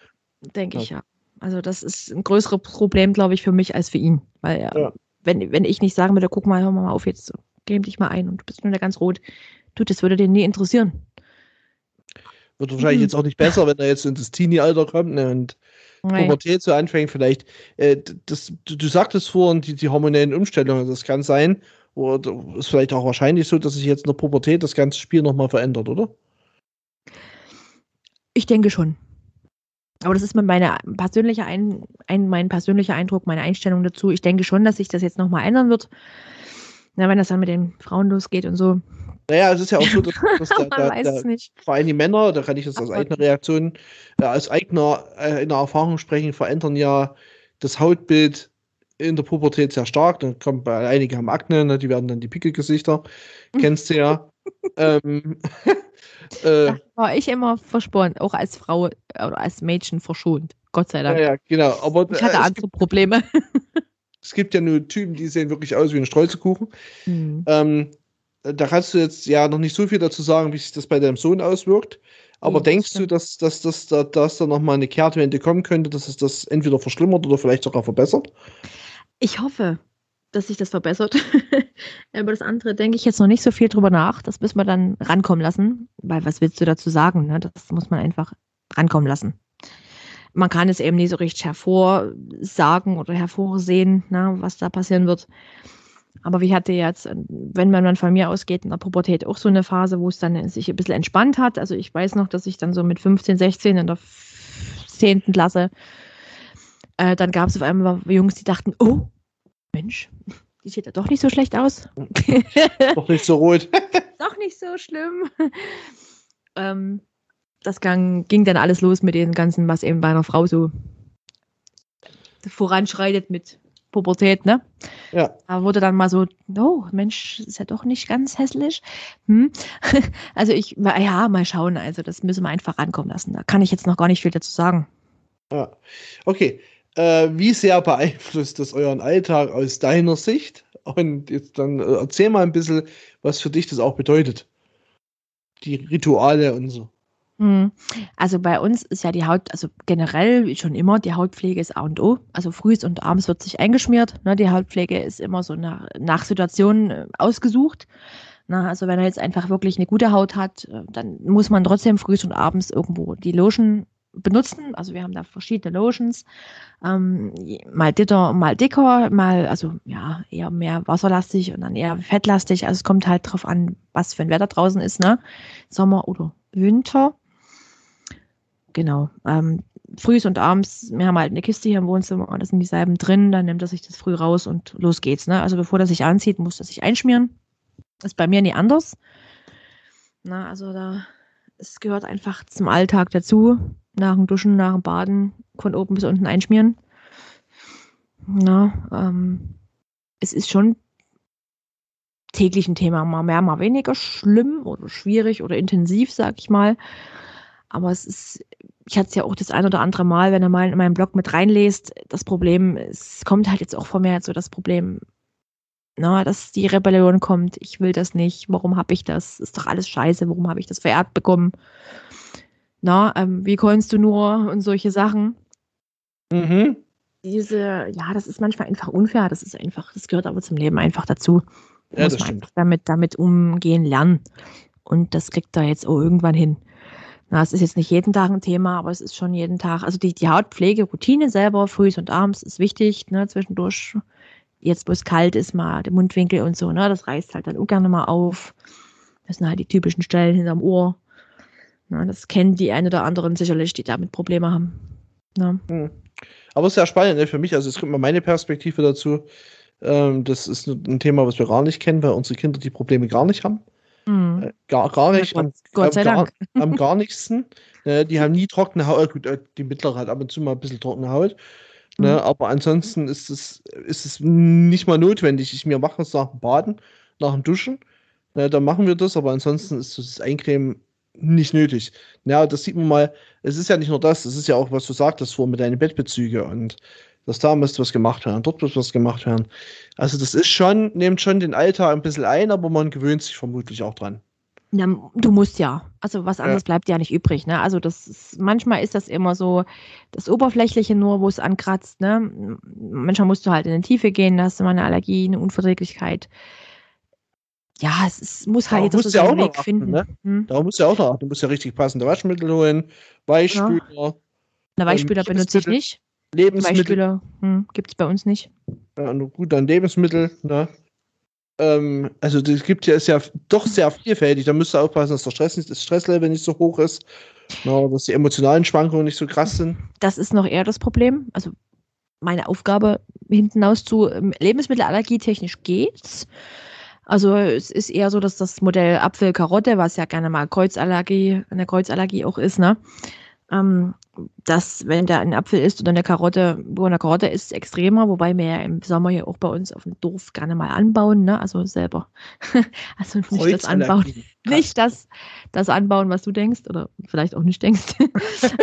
denke ich, ja. Also das ist ein größeres Problem, glaube ich, für mich als für ihn. Weil wenn ich nicht sagen würde, guck mal, hör mal auf jetzt, geh dich mal ein und du bist nur da ganz rot. Du, das würde den nie interessieren. Wird wahrscheinlich jetzt auch nicht besser, wenn er jetzt in das Teenie-Alter kommt, ne, und Pubertät so anfängt vielleicht. Du sagtest vorhin, die hormonellen Umstellungen, das kann sein, oder ist vielleicht auch wahrscheinlich so, dass sich jetzt in der Pubertät das ganze Spiel nochmal verändert, oder? Ich denke schon. Aber das ist mein persönlicher Eindruck, meine Einstellung dazu. Ich denke schon, dass sich das jetzt nochmal ändern wird. Na, wenn das dann mit den Frauen losgeht und so. Naja, es ist ja auch so, dass vor allem die Männer, da kann ich das aus eigener Erfahrung sprechen, verändern ja das Hautbild in der Pubertät sehr stark. Dann kommen einige haben Akne, ne, die werden dann die Pickelgesichter. Kennst du ja. Da war ich immer verschont, auch als Frau oder als Mädchen verschont. Gott sei Dank. Ja, genau. Aber ich hatte andere Probleme. Es gibt ja nur Typen, die sehen wirklich aus wie ein Streuselkuchen. Da kannst du jetzt ja noch nicht so viel dazu sagen, wie sich das bei deinem Sohn auswirkt. Aber denkst du, dass da nochmal eine Kehrtwende kommen könnte, dass es das entweder verschlimmert oder vielleicht sogar verbessert? Ich hoffe, dass sich das verbessert. Über das andere denke ich jetzt noch nicht so viel drüber nach. Das müssen wir dann rankommen lassen, weil was willst du dazu sagen? Ne? Das muss man einfach rankommen lassen. Man kann es eben nicht so richtig hervorsagen oder hervorsehen, ne, was da passieren wird. Aber ich hatte jetzt, wenn man von mir ausgeht, in der Pubertät auch so eine Phase, wo es dann sich ein bisschen entspannt hat. Also ich weiß noch, dass ich dann so mit 15, 16 in der 10. Klasse, dann gab es auf einmal Jungs, die dachten, oh, Mensch, die sieht ja doch nicht so schlecht aus. Doch nicht so rot. Doch nicht so schlimm. Das ging dann alles los mit dem Ganzen, was eben bei einer Frau so voranschreitet mit Pubertät, ne? Ja. Da wurde dann mal so, oh, Mensch, ist ja doch nicht ganz hässlich. Also mal schauen. Also das müssen wir einfach rankommen lassen. Da kann ich jetzt noch gar nicht viel dazu sagen. Ja, okay. Wie sehr beeinflusst das euren Alltag aus deiner Sicht? Und jetzt dann erzähl mal ein bisschen, was für dich das auch bedeutet. Die Rituale und so. Also bei uns ist ja die Haut, also generell schon immer, die Hautpflege ist A und O. Also frühs und abends wird sich eingeschmiert. Ne? Die Hautpflege ist immer so nach Situation ausgesucht. Na, also wenn er jetzt einfach wirklich eine gute Haut hat, dann muss man trotzdem frühs und abends irgendwo die Lotion benutzen. Also wir haben da verschiedene Lotions. Mal ditter, mal dicker, mal, also ja, eher mehr wasserlastig und dann eher fettlastig. Also es kommt halt drauf an, was für ein Wetter draußen ist, ne? Sommer oder Winter. Genau. Frühs und abends, wir haben halt eine Kiste hier im Wohnzimmer, da sind die Salben drin, dann nimmt er sich das früh raus und los geht's. Ne? Also bevor er sich anzieht, muss er sich einschmieren. Ist bei mir nie anders. Na, also es gehört einfach zum Alltag dazu. Nach dem Duschen, nach dem Baden, von oben bis unten einschmieren. Na, es ist schon täglich ein Thema, mal mehr, mal weniger schlimm oder schwierig oder intensiv, sag ich mal. Aber es ist, ich hatte es ja auch das ein oder andere Mal, wenn ihr mal in meinem Blog mit reinlest, das Problem, es kommt halt jetzt auch von mir so das Problem, na, dass die Rebellion kommt, ich will das nicht, warum habe ich das, ist doch alles scheiße, warum habe ich das vererbt bekommen, wie konntest du nur und solche Sachen. Mhm. Das ist manchmal einfach unfair, das gehört aber zum Leben einfach dazu. Ja, muss man damit umgehen lernen. Und das kriegt er jetzt auch irgendwann hin. Na, es ist jetzt nicht jeden Tag ein Thema, aber es ist schon jeden Tag. Also die Hautpflegeroutine selber, frühs und abends, ist wichtig. Ne, zwischendurch, jetzt wo es kalt ist, mal der Mundwinkel und so, ne, das reißt halt dann auch gerne mal auf. Das sind halt die typischen Stellen hinterm Ohr. Na, das kennen die einen oder anderen sicherlich, die damit Probleme haben. Na. Aber es ist ja spannend, ne, für mich. Also es kommt mal meine Perspektive dazu. Das ist ein Thema, was wir gar nicht kennen, weil unsere Kinder die Probleme gar nicht haben. Mhm. Gar nicht. Am gar nichtsten. Die haben nie trockene Haut. Gut, die mittlere hat ab und zu mal ein bisschen trockene Haut. Mhm. Aber ansonsten ist es nicht mal notwendig. Wir machen es nach dem Baden, nach dem Duschen. Dann machen wir das, aber ansonsten ist das Eincremen nicht nötig. Ja, das sieht man mal. Es ist ja nicht nur das, es ist ja auch, was du sagtest vorhin mit deinen Bettbezüge und dass da müsst was gemacht werden, dort muss was gemacht werden. Also das ist schon, nimmt schon den Alltag ein bisschen ein, aber man gewöhnt sich vermutlich auch dran. Ja, du musst ja. Also was anderes bleibt ja nicht übrig. Ne? Also manchmal ist das immer so das Oberflächliche nur, wo es ankratzt. Ne? Manchmal musst du halt in die Tiefe gehen, da hast du mal eine Allergie, eine Unverträglichkeit. Ja, muss halt jetzt so seinen Weg finden. Ne? Da musst du ja auch noch achten. Du musst ja richtig passende Waschmittel holen, Weichspüler. Ja. Na, Weichspüler benutze ich nicht. Lebensmittel gibt es bei uns nicht. Ja, gut, dann Lebensmittel. Ne? Also das ist ja doch sehr vielfältig. Da müsst ihr aufpassen, dass das Stresslevel nicht so hoch ist, ne? Dass die emotionalen Schwankungen nicht so krass sind. Das ist noch eher das Problem. Also meine Aufgabe hinten raus zu Lebensmittelallergie technisch geht's. Also es ist eher so, dass das Modell Apfel-Karotte, was ja gerne mal eine Kreuzallergie auch ist, ne? Dass, wenn da ein Apfel ist oder eine Karotte ist es extremer, wobei wir ja im Sommer hier auch bei uns auf dem Dorf gerne mal anbauen, ne? Also selber. Also nicht das Anbauen. Nicht das Anbauen, was du denkst oder vielleicht auch nicht denkst.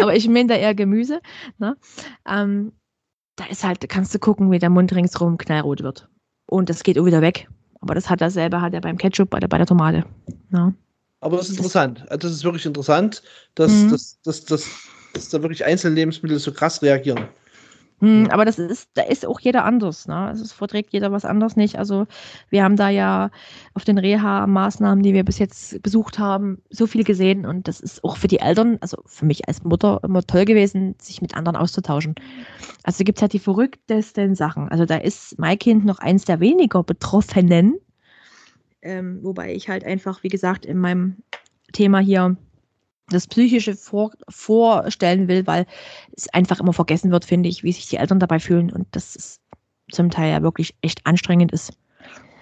Aber ich meine da eher Gemüse. Ne? Da ist halt, kannst du gucken, wie der Mund ringsrum knallrot wird. Und das geht auch wieder weg. Aber das hat er selber, beim Ketchup oder bei der Tomate. Ne? Aber das ist interessant. Das ist wirklich interessant, dass da wirklich einzelne Lebensmittel so krass reagieren. Aber da ist auch jeder anders. Ne? Also es verträgt jeder was anderes nicht. Also wir haben da ja auf den Reha-Maßnahmen, die wir bis jetzt besucht haben, so viel gesehen. Und das ist auch für die Eltern, also für mich als Mutter, immer toll gewesen, sich mit anderen auszutauschen. Also gibt es halt die verrücktesten Sachen. Also da ist mein Kind noch eins der weniger Betroffenen. Wobei ich halt einfach, wie gesagt, in meinem Thema hier das Psychische vorstellen will, weil es einfach immer vergessen wird, finde ich, wie sich die Eltern dabei fühlen. Und das ist zum Teil ja wirklich echt anstrengend ist.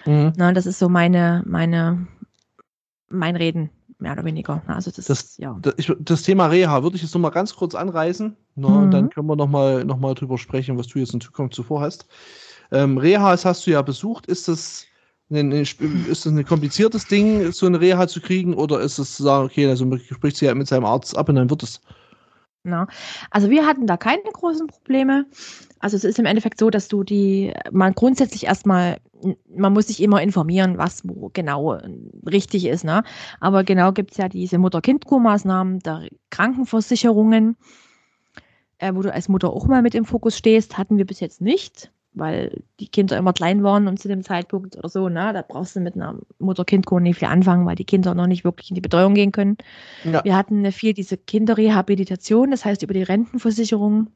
Mhm. Na, das ist so mein Reden, mehr oder weniger. Also das Thema Reha würde ich jetzt nochmal ganz kurz anreißen. Na, mhm. Und dann können wir nochmal drüber sprechen, was du jetzt in Zukunft zuvor hast. Reha hast du ja besucht. Ist das ein kompliziertes Ding, so eine Reha zu kriegen? Oder ist es zu sagen, okay, also man spricht sich ja mit seinem Arzt ab und dann wird es? Na, also wir hatten da keine großen Probleme. Also es ist im Endeffekt so, dass man muss sich immer informieren, was wo genau richtig ist, ne? Aber genau gibt es ja diese Mutter-Kind-Co-Maßnahmen der Krankenversicherungen, wo du als Mutter auch mal mit im Fokus stehst, hatten wir bis jetzt nicht, weil die Kinder immer klein waren und zu dem Zeitpunkt oder so, ne? Da brauchst du mit einer Mutter-Kind-Co nicht viel anfangen, weil die Kinder noch nicht wirklich in die Betreuung gehen können. Ja. Wir hatten viel diese Kinderrehabilitation, das heißt über die Rentenversicherung.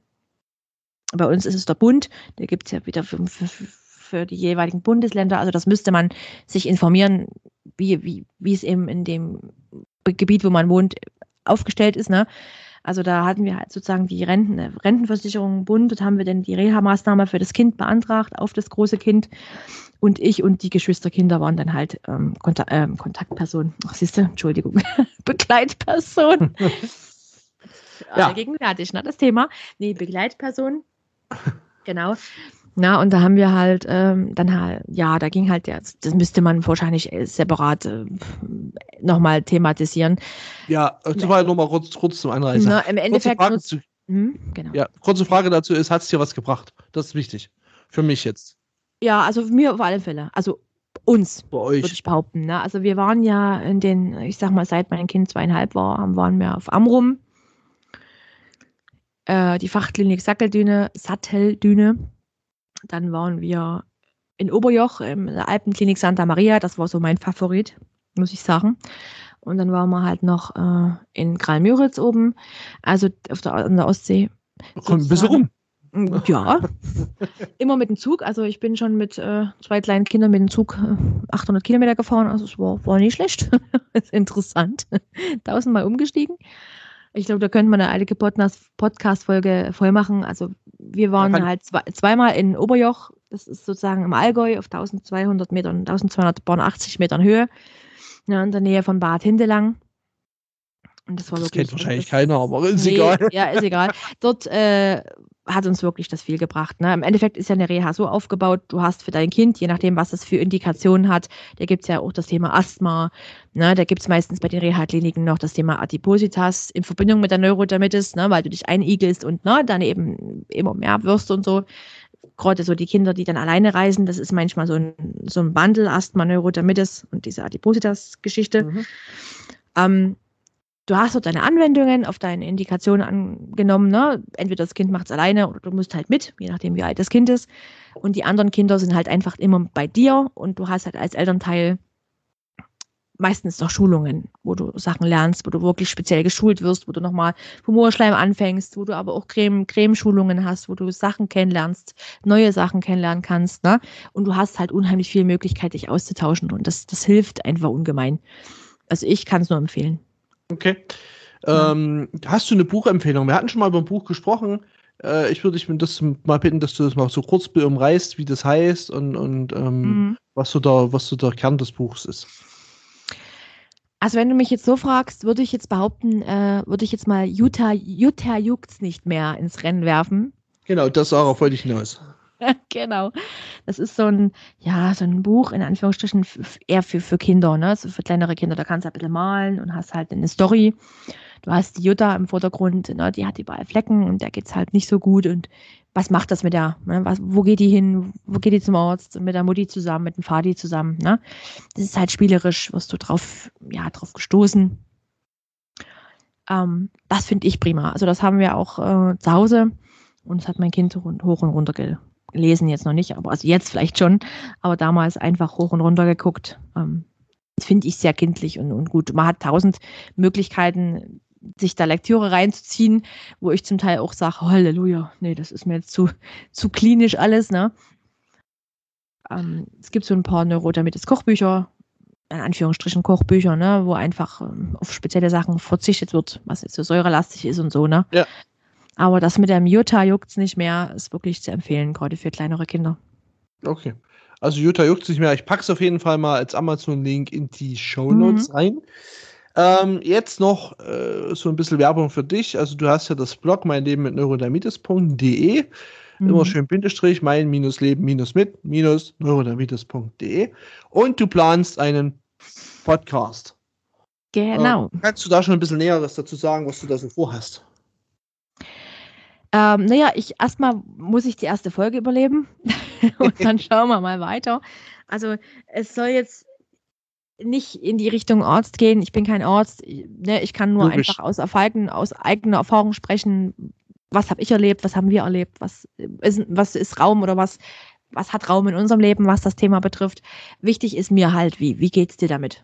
Bei uns ist es der Bund, da gibt es ja wieder für die jeweiligen Bundesländer, also das müsste man sich informieren, wie es eben in dem Gebiet, wo man wohnt, aufgestellt ist, ne? Also da hatten wir halt sozusagen die Rentenversicherung Bund, dort haben wir dann die Reha-Maßnahme für das Kind beantragt, auf das große Kind, und ich und die Geschwisterkinder waren dann halt Kontaktpersonen, Begleitpersonen. Ja. Gegenwärtig, ne, das Thema. Nee, Begleitperson. Genau. Na, und da haben wir halt, da ging halt das müsste man wahrscheinlich separat nochmal thematisieren. Ja, das war ja nochmal kurz zum Anreißen. Na, im Endeffekt kurze Frage dazu ist, hat es dir was gebracht? Das ist wichtig. Für mich jetzt. Ja, also mir auf alle Fälle. Also uns, würde ich behaupten. Ne? Also wir waren ja seit mein Kind 2,5 war, waren wir auf Amrum. Die Fachklinik Sackeldüne. Dann waren wir in Oberjoch, in der Alpenklinik Santa Maria. Das war so mein Favorit, muss ich sagen. Und dann waren wir halt noch in Graal-Müritz oben, also an der Ostsee. Komm ein bisschen rum. Ja, immer mit dem Zug. Also ich bin schon mit zwei kleinen Kindern mit dem Zug 800 Kilometer gefahren. Also es war nicht schlecht. Ist interessant. 1000-mal umgestiegen. Ich glaube, da könnte man eine alte Podcast-Folge voll machen. Also wir waren halt zweimal in Oberjoch. Das ist sozusagen im Allgäu auf 1200 Metern, 1280 Metern Höhe. Ja, in der Nähe von Bad Hindelang. Und das war das kennt wahrscheinlich keiner, aber ist egal. Ja, ist egal. Dort hat uns wirklich das viel gebracht. Ne? Im Endeffekt ist ja eine Reha so aufgebaut, du hast für dein Kind, je nachdem, was es für Indikationen hat, da gibt es ja auch das Thema Asthma, ne? Da gibt es meistens bei den Reha-Kliniken noch das Thema Adipositas in Verbindung mit der Neurodermitis, ne? Weil du dich einigelst und ne, dann eben immer mehr wirst und so. Gerade so die Kinder, die dann alleine reisen, das ist manchmal so ein Wandel, Asthma, Neurodermitis und diese Adipositas-Geschichte. Mhm. Du hast dort deine Anwendungen auf deine Indikationen angenommen, ne? Entweder das Kind macht es alleine oder du musst halt mit, je nachdem wie alt das Kind ist. Und die anderen Kinder sind halt einfach immer bei dir und du hast halt als Elternteil meistens noch Schulungen, wo du Sachen lernst, wo du wirklich speziell geschult wirst, wo du nochmal Humorschleim anfängst, wo du aber auch Cremeschulungen hast, wo du Sachen kennenlernst, neue Sachen kennenlernen kannst, ne? Und du hast halt unheimlich viel Möglichkeit, dich auszutauschen und das hilft einfach ungemein. Also ich kann es nur empfehlen. Okay. Ja. Hast du eine Buchempfehlung? Wir hatten schon mal über ein Buch gesprochen. Ich würde dich mal bitten, dass du das mal so kurz umreißt, wie das heißt und was so der Kern des Buchs ist. Also wenn du mich jetzt so fragst, würde ich jetzt behaupten, mal Jutta juckt's nicht mehr ins Rennen werfen. Genau, das darauf wollte ich hinaus. Genau. Das ist so ein Buch, in Anführungsstrichen, eher für Kinder, ne? So für kleinere Kinder. Da kannst du ein bisschen malen und hast halt eine Story. Du hast die Jutta im Vordergrund, ne? Die hat überall Flecken und der geht es halt nicht so gut. Und was macht das mit der? Ne? Wo geht die hin? Wo geht die zum Arzt? Mit der Mutti zusammen, mit dem Vati zusammen. Ne? Das ist halt spielerisch, wirst du drauf gestoßen. Das finde ich prima. Also das haben wir auch zu Hause und das hat mein Kind hoch und runter gelesen jetzt noch nicht, aber also jetzt vielleicht schon, aber damals einfach hoch und runter geguckt. Das finde ich sehr kindlich und gut. Man hat 1000 Möglichkeiten, sich da Lektüre reinzuziehen, wo ich zum Teil auch sage, Halleluja, nee, das ist mir jetzt zu klinisch alles, ne? Es gibt so ein paar Neurodermitis-Kochbücher, in Anführungsstrichen Kochbücher, ne, wo einfach auf spezielle Sachen verzichtet wird, was jetzt so säurelastig ist und so, ne? Ja. Aber das mit dem Jutta juckt's nicht mehr, ist wirklich zu empfehlen, gerade für kleinere Kinder. Okay. Also Jutta juckt's nicht mehr. Ich packe es auf jeden Fall mal als Amazon-Link in die Shownotes rein. Jetzt noch so ein bisschen Werbung für dich. Also du hast ja das Blog mein-leben-mit-neurodermitis.de. Immer schön Bindestrich, mein-leben-mit-neurodermitis.de. Und du planst einen Podcast. Genau. Kannst du da schon ein bisschen Näheres dazu sagen, was du da so vorhast? Naja, erstmal muss ich die erste Folge überleben und dann schauen wir mal weiter. Also es soll jetzt nicht in die Richtung Arzt gehen. Ich bin kein Arzt. Ich kann nur logisch einfach aus eigener Erfahrung sprechen. Was habe ich erlebt? Was haben wir erlebt? Was ist Raum oder was hat Raum in unserem Leben, was das Thema betrifft? Wichtig ist mir halt, wie geht's dir damit?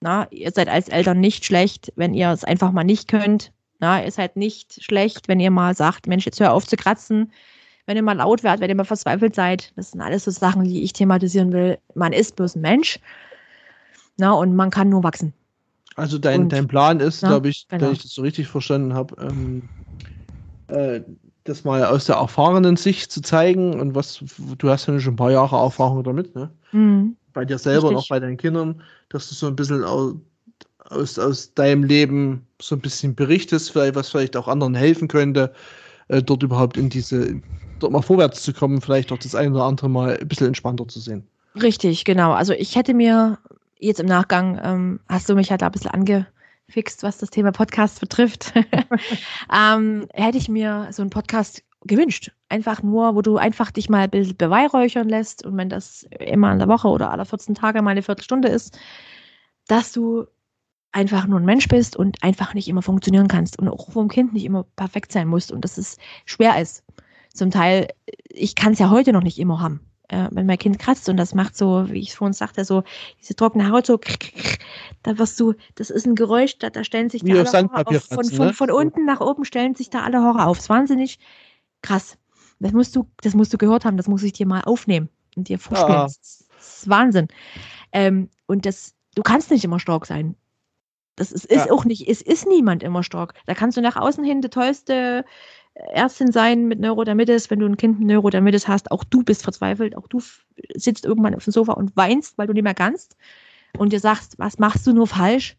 Na, ihr seid als Eltern nicht schlecht, wenn ihr es einfach mal nicht könnt. Na, ihr seid nicht schlecht, wenn ihr mal sagt, Mensch, jetzt hör auf zu kratzen. Wenn ihr mal laut werdet, wenn ihr mal verzweifelt seid. Das sind alles so Sachen, die ich thematisieren will. Man ist bloß ein Mensch. Na, und man kann nur wachsen. Also dein Plan ist, glaube ich, wenn ich das so richtig verstanden habe, das mal aus der erfahrenen Sicht zu zeigen und du hast ja schon ein paar Jahre Erfahrung damit, ne? Bei dir selber und auch bei deinen Kindern, dass du so ein bisschen aus deinem Leben so ein bisschen berichtest, was vielleicht auch anderen helfen könnte, dort überhaupt dort mal vorwärts zu kommen, vielleicht auch das eine oder andere mal ein bisschen entspannter zu sehen. Richtig, genau. Also ich hätte mir jetzt im Nachgang, hast du mich halt da ein bisschen angefixt, was das Thema Podcast betrifft, hätte ich mir so einen Podcast gewünscht. Einfach nur, wo du einfach dich mal ein bisschen beweihräuchern lässt und wenn das immer in der Woche oder alle 14 Tage mal eine Viertelstunde ist, dass du einfach nur ein Mensch bist und einfach nicht immer funktionieren kannst und auch vom Kind nicht immer perfekt sein musst und dass es schwer ist. Zum Teil, ich kann es ja heute noch nicht immer haben. Wenn mein Kind kratzt und das macht so, wie ich es vorhin sagte, so diese trockene Haut, so da wirst du, das ist ein Geräusch, da stellen sich da alle Horror auf. Von unten nach oben stellen sich da alle Horror auf. Das ist wahnsinnig krass. Das musst du gehört haben, das muss ich dir mal aufnehmen und dir vorstellen. Ja. Das ist Wahnsinn. Und du kannst nicht immer stark sein. Das ist ja auch nicht, es ist niemand immer stark. Da kannst du nach außen hin die tollste Ärztin sein mit Neurodermitis, wenn du ein Kind mit Neurodermitis hast. Auch du bist verzweifelt, auch du sitzt irgendwann auf dem Sofa und weinst, weil du nicht mehr kannst und dir sagst, was machst du nur falsch?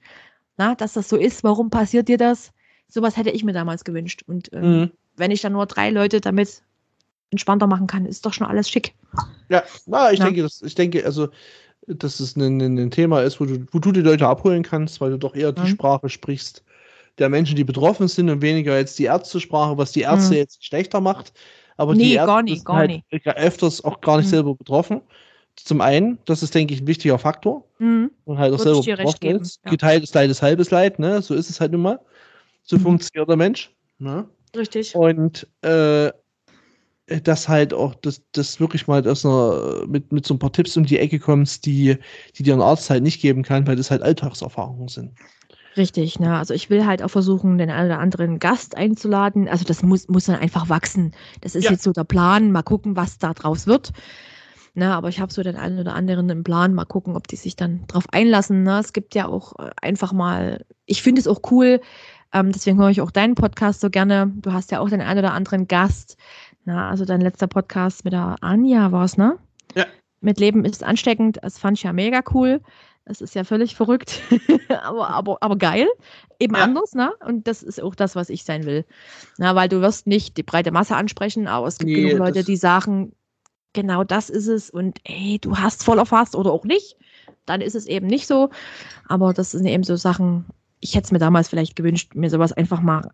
Na, dass das so ist, warum passiert dir das? Sowas hätte ich mir damals gewünscht. Und wenn ich dann nur 3 Leute damit entspannter machen kann, ist doch schon alles schick. Ja, ich denke, dass es ein Thema ist, wo du die Leute abholen kannst, weil du doch eher die Sprache sprichst der Menschen, die betroffen sind und weniger jetzt die Ärztesprache, was die Ärzte jetzt schlechter macht. Aber die Ärzte sind halt öfters auch gar nicht selber betroffen. Zum einen, das ist, denke ich, ein wichtiger Faktor. Und halt auch selber betroffen ist. Ja. Geteiltes Leid ist halbes Leid, ne? So ist es halt nun mal. So funktioniert der Mensch. Ne? Richtig. Und dass halt auch, dass wirklich mal mit so ein paar Tipps um die Ecke kommst, die dir ein Arzt halt nicht geben kann, weil das halt Alltagserfahrungen sind. Richtig, ne? Also ich will halt auch versuchen, den einen oder anderen Gast einzuladen. Also das muss dann einfach wachsen. Das ist jetzt so der Plan. Mal gucken, was da draus wird. Na, aber ich habe so den einen oder anderen im Plan. Mal gucken, ob die sich dann drauf einlassen. Ne? Es gibt ja auch einfach mal, ich finde es auch cool, deswegen höre ich auch deinen Podcast so gerne. Du hast ja auch den einen oder anderen Gast. Na, also dein letzter Podcast mit der Anja war es, ne? Ja. Mit Leben ist ansteckend. Das fand ich ja mega cool. Das ist ja völlig verrückt, aber geil. Eben anders, ne? Und das ist auch das, was ich sein will. Na, weil du wirst nicht die breite Masse ansprechen, aber es gibt genug Leute, die sagen, genau das ist es und ey, du hast voll erfasst oder auch nicht. Dann ist es eben nicht so. Aber das sind eben so Sachen, ich hätte es mir damals vielleicht gewünscht, mir sowas einfach mal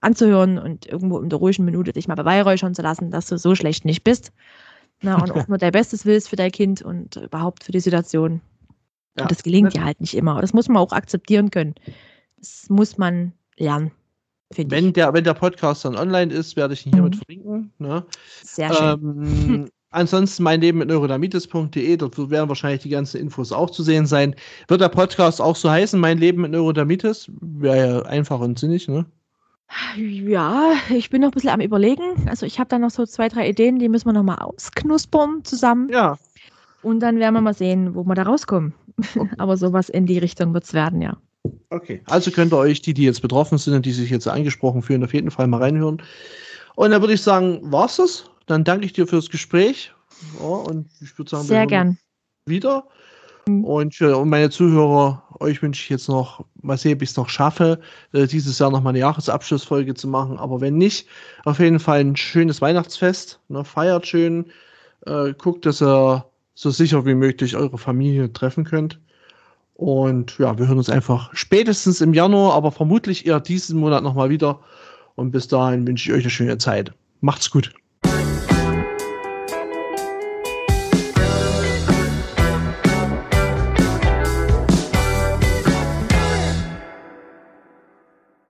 anzuhören und irgendwo in der ruhigen Minute dich mal beweihräuchern zu lassen, dass du so schlecht nicht bist. Na, und auch nur dein Bestes willst für dein Kind und überhaupt für die Situation. Ja. Und das gelingt ja halt nicht immer. Das muss man auch akzeptieren können. Das muss man lernen, finde ich. Wenn der Podcast dann online ist, werde ich ihn hiermit verlinken. Ne? Sehr schön. Ansonsten mein-leben-mit-neurodermitis.de, dort werden wahrscheinlich die ganzen Infos auch zu sehen sein. Wird der Podcast auch so heißen, mein Leben mit Neurodermitis? Wäre ja einfach und sinnig, ne? Ja, ich bin noch ein bisschen am Überlegen. Also ich habe da noch so 2, 3 Ideen, die müssen wir noch mal ausknuspern zusammen. Ja. Und dann werden wir mal sehen, wo wir da rauskommen. Okay. Aber sowas in die Richtung wird es werden, ja. Okay, also könnt ihr euch, die jetzt betroffen sind und die sich jetzt angesprochen fühlen, auf jeden Fall mal reinhören. Und dann würde ich sagen, war's das? Dann danke ich dir fürs Gespräch. Ja, und ich würde sagen, sehr gern wieder. Und meine Zuhörer, euch wünsche ich jetzt noch, mal sehen, ob ich es noch schaffe, dieses Jahr noch mal eine Jahresabschlussfolge zu machen. Aber wenn nicht, auf jeden Fall ein schönes Weihnachtsfest. Ne? Feiert schön. Guckt, dass ihr so sicher wie möglich eure Familie treffen könnt. Und ja, wir hören uns einfach spätestens im Januar, aber vermutlich eher diesen Monat nochmal wieder. Und bis dahin wünsche ich euch eine schöne Zeit. Macht's gut.